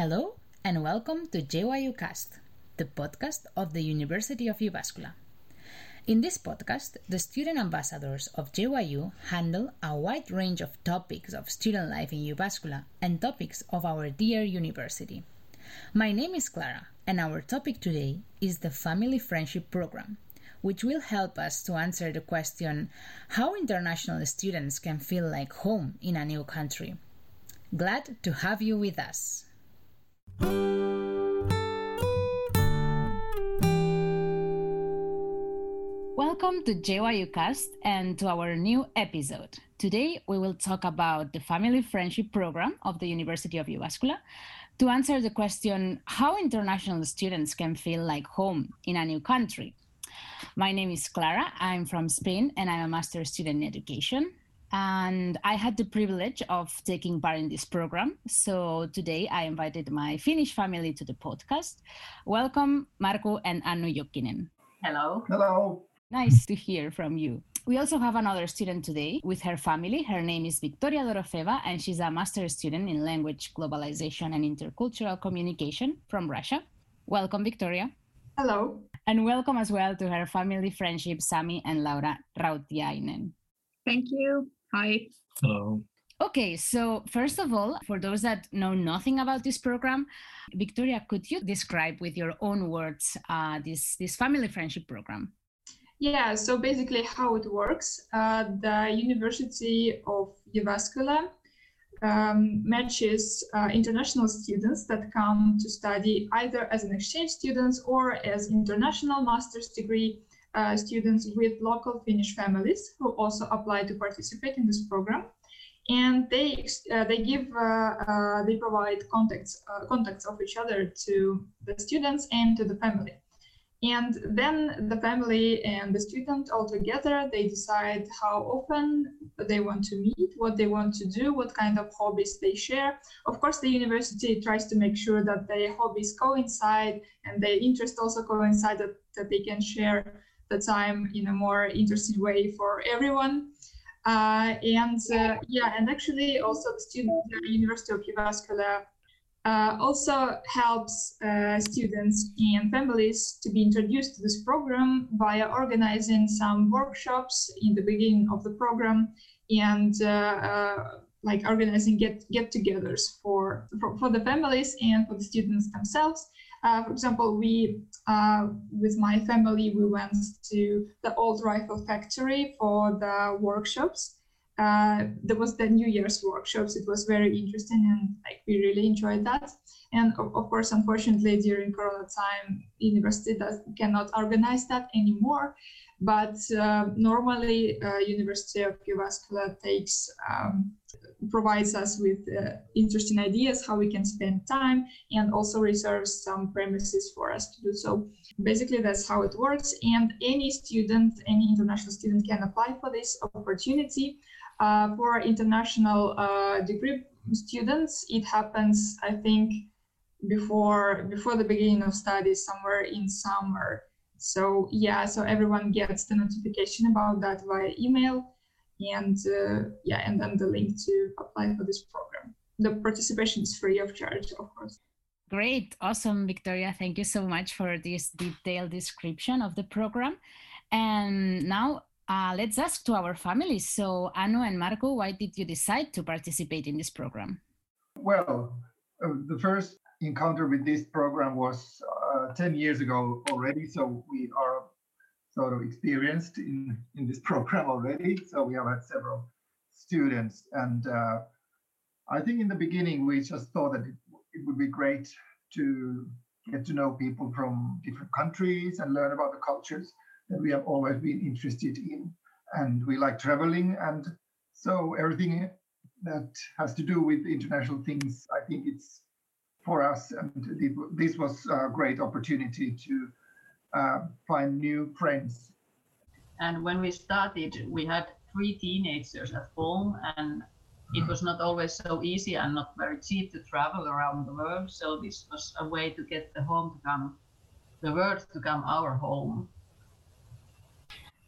Hello and welcome to JYUcast, the podcast of the University of Jyväskylä. In this podcast, the student ambassadors of JYU handle a wide range of topics of student life in Jyväskylä and topics of our dear university. My name is Clara, and our topic today is the Family Friendship Program, which will help us to answer the question how international students can feel like home in a new country. Glad to have you with us. Welcome to JYUcast and to our new episode. Today we will talk about the Family Friendship Program of the University of Jyväskylä to answer the question how international students can feel like home in a new country. My name is Clara, I'm from Spain and I'm a master's student in education. And I had the privilege of taking part in this program. So today I invited my Finnish family to the podcast. Welcome, Marko and Anu Jokinen. Hello. Hello. Nice to hear from you. We also have another student today with her family. Her name is Victoria Dorofeva, and she's a master's student in language, globalization, and intercultural communication from Russia. Welcome, Victoria. Hello. And welcome as well to her family friendship, Sami and Laura Rautiainen. Thank you. Hi. Hello. Okay, so first of all, for those that know nothing about this program, Victoria, could you describe with your own words this family friendship program? Yeah, so basically how it works, the University of Jyväskylä matches international students that come to study either as an exchange students or as international master's degree students with local Finnish families who also apply to participate in this program, and they provide contacts of each other to the students and to the family, and then the family and the student all together they decide how often they want to meet, what they want to do, what kind of hobbies they share. Of course, the university tries to make sure that their hobbies coincide and their interests also coincide, that they can share the time in a more interesting way for everyone, and actually also the University of Jyväskylä also helps students and families to be introduced to this program via organizing some workshops in the beginning of the program and like organizing get-togethers for the families and for the students themselves. For example, we with my family we went to the old rifle factory for the workshops. There was the New Year's workshops. It was very interesting and like we really enjoyed that. And of course, unfortunately, during Corona time, university cannot organize that anymore. But normally, University of Jyväskylä provides us with interesting ideas how we can spend time and also reserves some premises for us to do so. Basically, that's how it works. And any international student can apply for this opportunity. For international degree students, it happens, I think, before the beginning of studies, somewhere in summer. So yeah, so everyone gets the notification about that via email, and then the link to apply for this program. The participation is free of charge, of course. Great, awesome, Victoria. Thank you so much for this detailed description of the program. And now let's ask to our families. So Anu and Marko, why did you decide to participate in this program? Well, the first encounter with this program was 10 years ago already. So we are sort of experienced in this program already. So we have had several students. And I think in the beginning, we just thought that it would be great to get to know people from different countries and learn about the cultures that we have always been interested in, and we like traveling, and so everything that has to do with international things, I think it's for us, and this was a great opportunity to find new friends. And when we started, we had 3 teenagers at home, and it was not always so easy and not very cheap to travel around the world, so this was a way to get the world to become our home.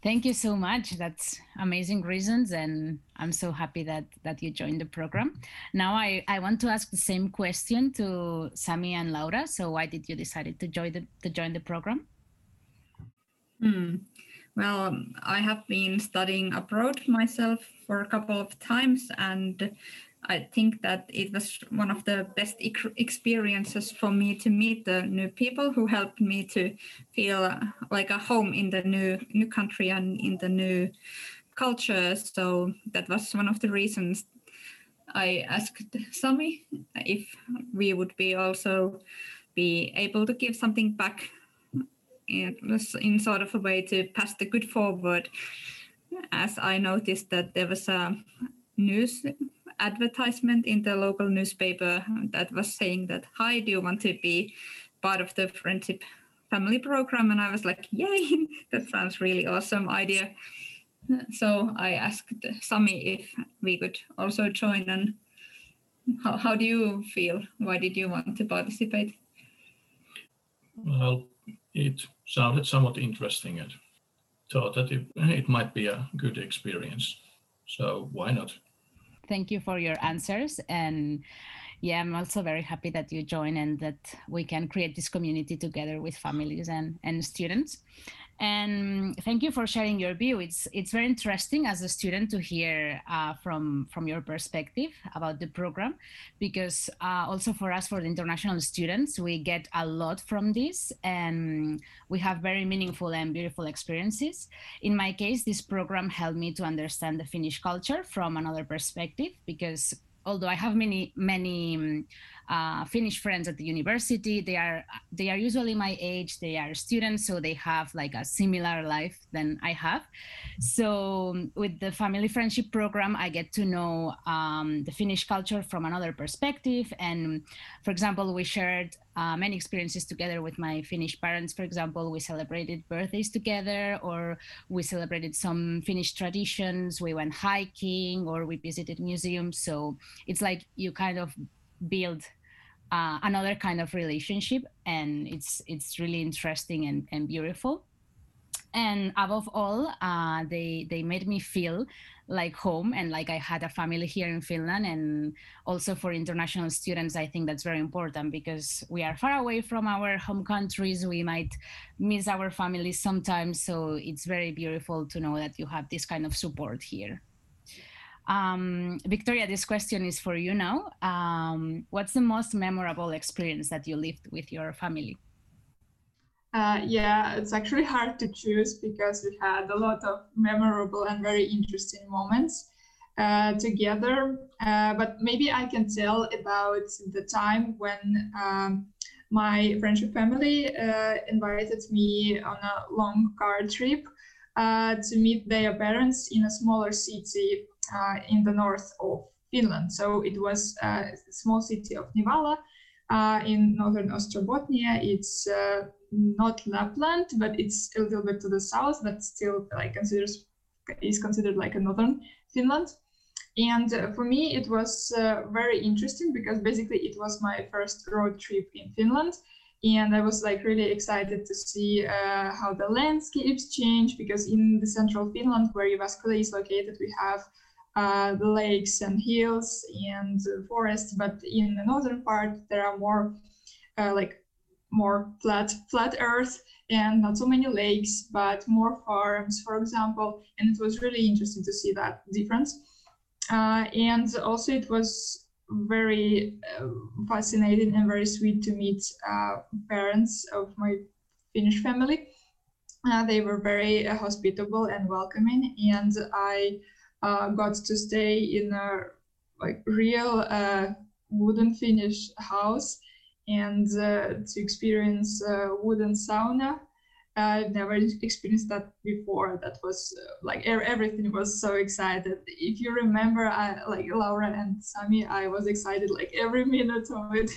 Thank you so much. That's amazing reasons. And I'm so happy that you joined the program. Now I want to ask the same question to Sami and Laura. So why did you decide to join the program? Well, I have been studying abroad myself for a couple of times, and I think that it was one of the best experiences for me to meet the new people who helped me to feel like a home in the new country and in the new culture. So that was one of the reasons I asked Sami if we would be able to give something back. It was in sort of a way to pass the good forward, as I noticed that there was a news advertisement in the local newspaper that was saying that, "Hi, do you want to be part of the Friendship Family Program?" And I was like, yay, that sounds really awesome idea. So I asked Sami if we could also join. And how do you feel? Why did you want to participate? Well, it sounded somewhat interesting and thought that it might be a good experience. So why not? Thank you for your answers. And yeah, I'm also very happy that you join and that we can create this community together with families and students. And thank you for sharing your view. It's very interesting as a student to hear from your perspective about the program, because also for us, for the international students, we get a lot from this and we have very meaningful and beautiful experiences. In my case, this program helped me to understand the Finnish culture from another perspective, because although I have many Finnish friends at the university, they are usually my age, they are students, so they have like a similar life than I have. So with the Family Friendship Program, I get to know the Finnish culture from another perspective. And for example, we shared many experiences together with my Finnish parents. For example, we celebrated birthdays together, or we celebrated some Finnish traditions, we went hiking, or we visited museums. So it's like you kind of build another kind of relationship, and it's really interesting and beautiful. And above all, they made me feel like home and like I had a family here in Finland. And also for international students, I think that's very important, because we are far away from our home countries. We might miss our families sometimes. So it's very beautiful to know that you have this kind of support here. Victoria, this question is for you now. What's the most memorable experience that you lived with your family? Yeah, it's actually hard to choose because we had a lot of memorable and very interesting moments together. But maybe I can tell about the time when my friendship family invited me on a long car trip to meet their parents in a smaller city in the north of Finland. So it was a small city of Nivala in northern Ostrobotnia. It's not Lapland, but it's a little bit to the south, but still like is considered like a northern Finland. And for me, it was very interesting because basically it was my first road trip in Finland. And I was like really excited to see how the landscapes change, because in the central Finland where Jyväskylä is located, we have the lakes and hills and forests, but in the northern part, there are more flat earth and not so many lakes, but more farms, for example. And it was really interesting to see that difference. And also it was very fascinating and very sweet to meet parents of my Finnish family. They were very hospitable and welcoming. And I got to stay in a real wooden Finnish house and to experience wooden sauna. I've never experienced that before. That was everything was so excited. If you remember, Laura and Sami, I was excited every minute of it.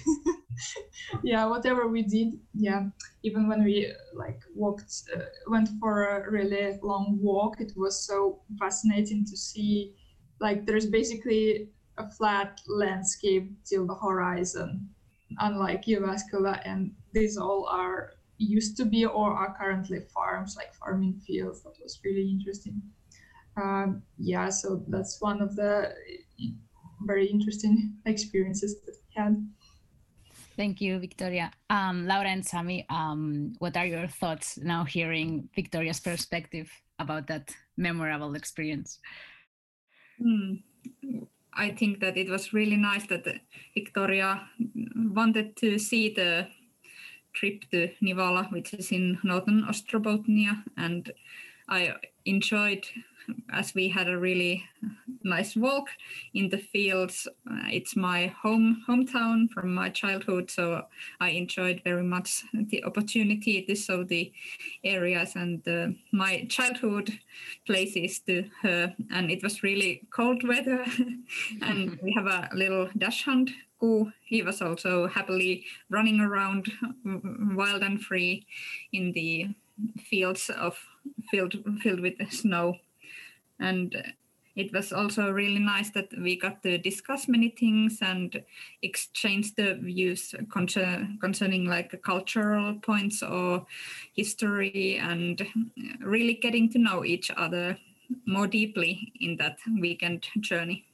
Yeah, whatever we did. Yeah, even when we went for a really long walk, it was so fascinating to see. There's basically a flat landscape till the horizon, unlike Jyväskylä, and these all are used to be or are currently farms, like farming fields. That was really interesting. Yeah, so that's one of the very interesting experiences that we had. Thank you, Victoria. Laura and Sami, what are your thoughts now hearing Victoria's perspective about that memorable experience? I think that it was really nice that Victoria wanted to see the trip to Nivala, which is in northern Ostrobotnia, and I enjoyed, as we had a really nice walk in the fields. It's my hometown from my childhood, so I enjoyed very much the opportunity to show the areas and my childhood places to her. And it was really cold weather, and we have a little dachshund, Kuu. He was also happily running around wild and free in the fields filled with snow. And it was also really nice that we got to discuss many things and exchange the views concerning like cultural points or history, and really getting to know each other more deeply in that weekend journey.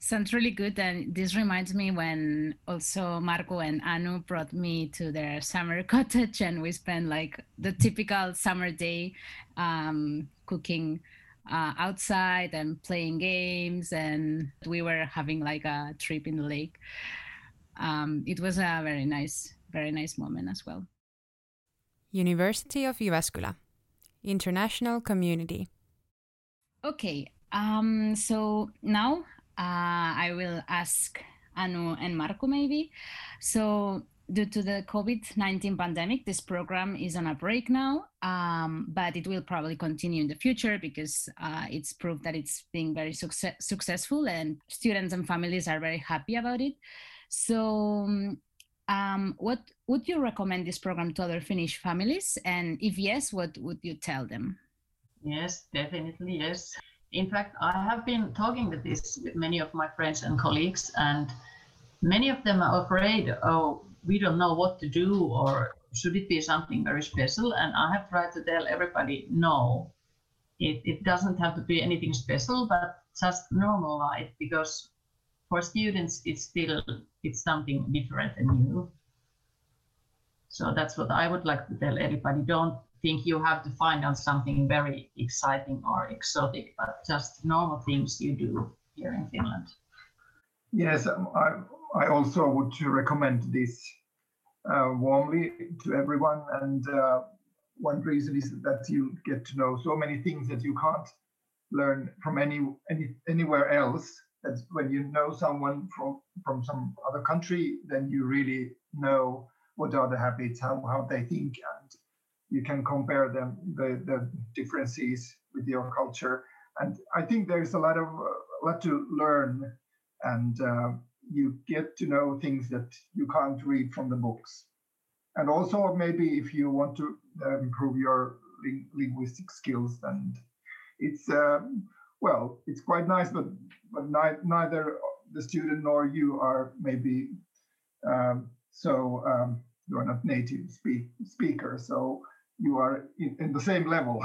Sounds really good. And this reminds me when also Marko and Anu brought me to their summer cottage, and we spent like the typical summer day cooking outside and playing games, and we were having like a trip in the lake. It was a very nice moment as well. University of Jyväskylä, international community. Okay, so now I will ask Anu and Marko maybe. So due to the COVID-19 pandemic, this program is on a break now, but it will probably continue in the future because it's proved that it's been very successful, and students and families are very happy about it. So what would you recommend this program to other Finnish families? And if yes, what would you tell them? Yes, definitely, yes. In fact, I have been talking to this with many of my friends and colleagues, and many of them are afraid, oh, we don't know what to do, or should it be something very special? And I have tried to tell everybody, no, it doesn't have to be anything special, but just normal life, because for students, it's something different and new. So that's what I would like to tell everybody. Don't think you have to find out something very exciting or exotic, but just normal things you do here in Finland. Yes, I also would recommend this warmly to everyone. And one reason is that you get to know so many things that you can't learn from anywhere else. That's when you know someone from some other country, then you really know what are the habits, how they think, and you can compare them, the differences with your culture. And I think there's a lot to learn, and you get to know things that you can't read from the books. And also maybe if you want to improve your linguistic skills, and it's, well, it's quite nice, but neither the student nor you are maybe you're not native speaker, so you are in the same level.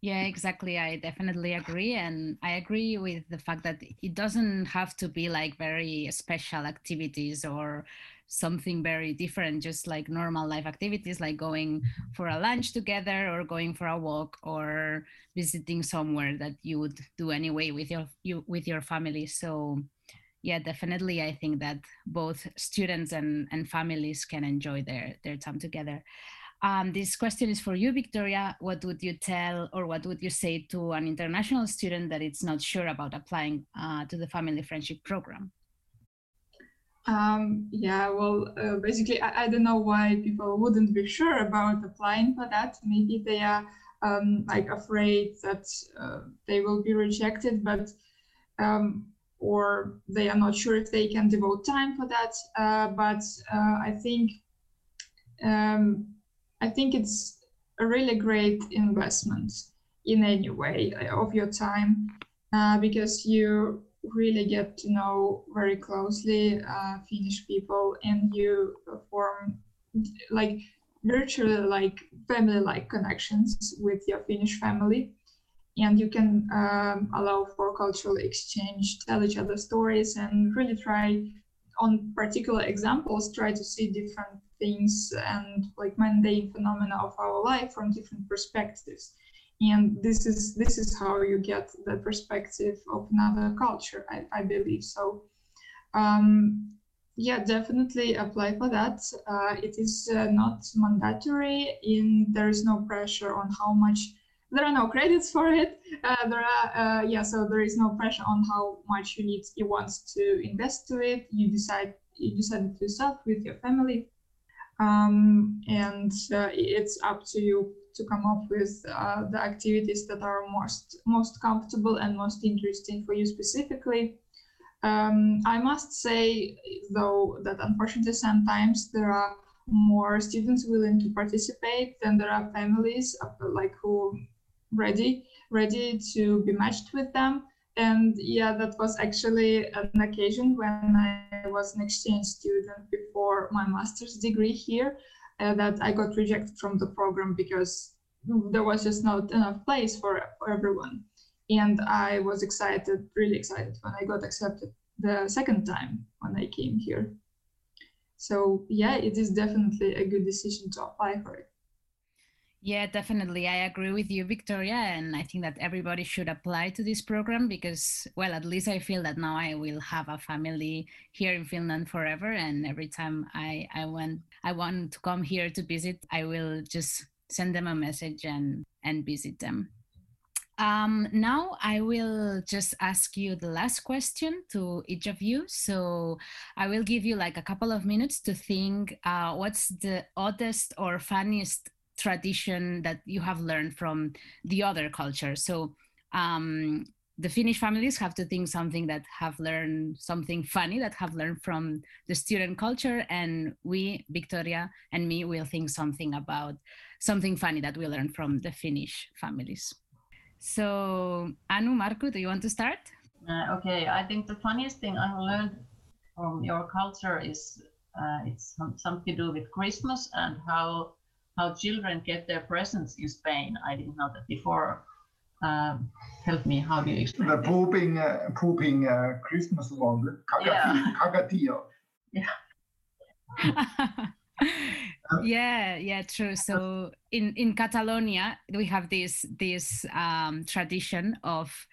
Yeah, exactly. I definitely agree. And I agree with the fact that it doesn't have to be like very special activities or something very different, just like normal life activities, like going for a lunch together or going for a walk or visiting somewhere that you would do anyway with your family. So yeah, definitely. I think that both students and families can enjoy their time together. This question is for you, Victoria. What would you tell, or what would you say to an international student that it's not sure about applying to the Family Friendship Program? Basically, I don't know why people wouldn't be sure about applying for that. Maybe they are afraid that they will be rejected, but or they are not sure if they can devote time for that. I think it's a really great investment in any way of your time, because you really get to know very closely Finnish people, and you form like virtually like family-like connections with your Finnish family, and you can allow for cultural exchange, tell each other stories, and really try on particular examples, try to see different things and like mundane phenomena of our life from different perspectives. And this is how you get the perspective of another culture, I believe. So yeah, definitely apply for that. It is not mandatory, in there is no pressure on how much, there are no credits for it. So there is no pressure on how much you want to invest to it. You decide it yourself with your family. And it's up to you to come up with the activities that are most comfortable and most interesting for you specifically. I must say, though, that unfortunately sometimes there are more students willing to participate than there are families who ready to be matched with them. And yeah, that was actually an occasion when I was an exchange student before my master's degree here, that I got rejected from the program because there was just not enough place for everyone. And I was excited, really excited, when I got accepted the second time when I came here. So yeah, it is definitely a good decision to apply for it. Yeah, definitely. I agree with you, Victoria, and I think that everybody should apply to this program because, well, at least I feel that now I will have a family here in Finland forever, and every time I want to come here to visit, I will just send them a message and visit them. Now I will just ask you the last question to each of you. So I will give you like a couple of minutes to think what's the oddest or funniest tradition that you have learned from the other culture. So the Finnish families have to think something that have learned something funny that have learned from the student culture, and we, Victoria and me, will think something about something funny that we learned from the Finnish families. So Anu, Marko, do you want to start? Okay, I think the funniest thing I've learned from your culture is it's something to do with Christmas and how children get their presents in Spain. I didn't know that before. Help me, how do you explain that? Pooping Christmas log, cagatió. Yeah. Yeah, true. So in Catalonia, we have this tradition of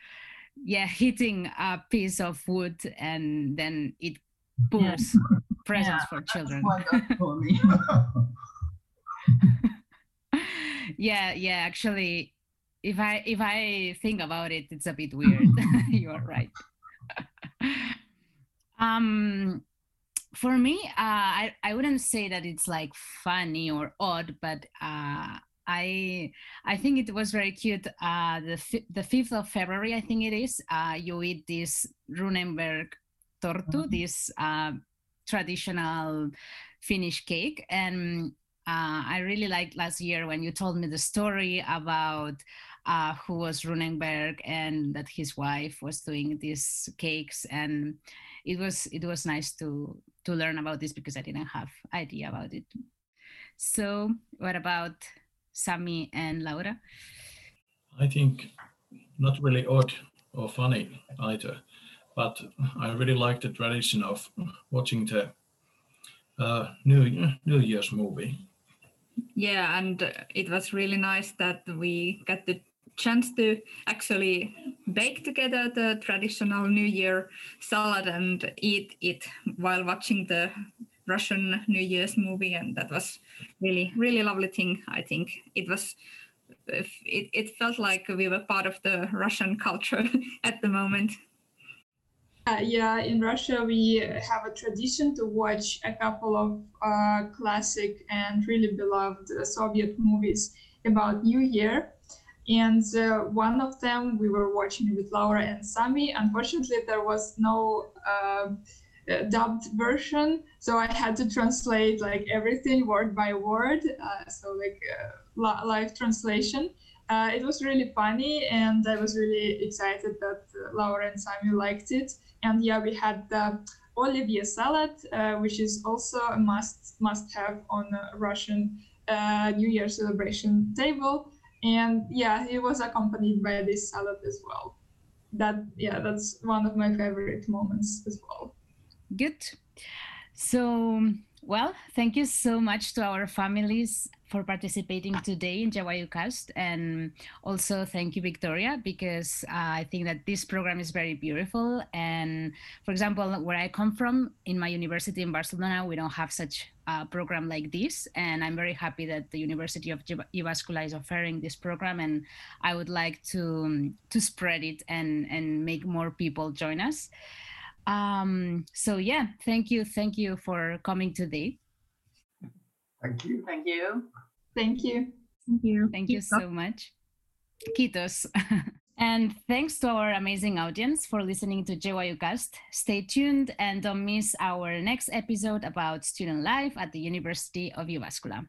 hitting a piece of wood and then it poops presents for children. For me. Actually, if I think about it, it's a bit weird. You are right. For me, I wouldn't say that it's like funny or odd, but I think it was very cute. The 5th of February, I think it is, you eat this Runeberg tortu, this traditional Finnish cake. And I really liked last year when you told me the story about who was Runeberg and that his wife was doing these cakes, and it was nice to learn about this because I didn't have idea about it. So what about Sami and Laura? I think not really odd or funny either, but I really like the tradition of watching the New Year's movie. Yeah, and it was really nice that we got the chance to actually bake together the traditional New Year salad and eat it while watching the Russian New Year's movie, and that was really, really lovely thing. I think it felt like we were part of the Russian culture at the moment. In Russia we have a tradition to watch a couple of classic and really beloved Soviet movies about New Year, and one of them we were watching with Laura and Sami. Unfortunately, there was no dubbed version, so I had to translate like everything word by word, live translation. It was really funny, and I was really excited that Laura and Sami liked it. And yeah, we had the Olivier salad, which is also a must have on a Russian New Year celebration table. And yeah, it was accompanied by this salad as well. That's one of my favorite moments as well. Good. So, well, thank you so much to our families for participating today in JawaYuCast, and also thank you, Victoria, because I think that this program is very beautiful. And for example, where I come from, in my university in Barcelona, we don't have such a program like this, and I'm very happy that the University of Jyväskylä is offering this program, and I would like to spread it and make more people join us. So yeah, thank you for coming today. Thank you so much. Kiitos. And thanks to our amazing audience for listening to JawaYuCast. Stay tuned and don't miss our next episode about student life at the University of Jyväskylä.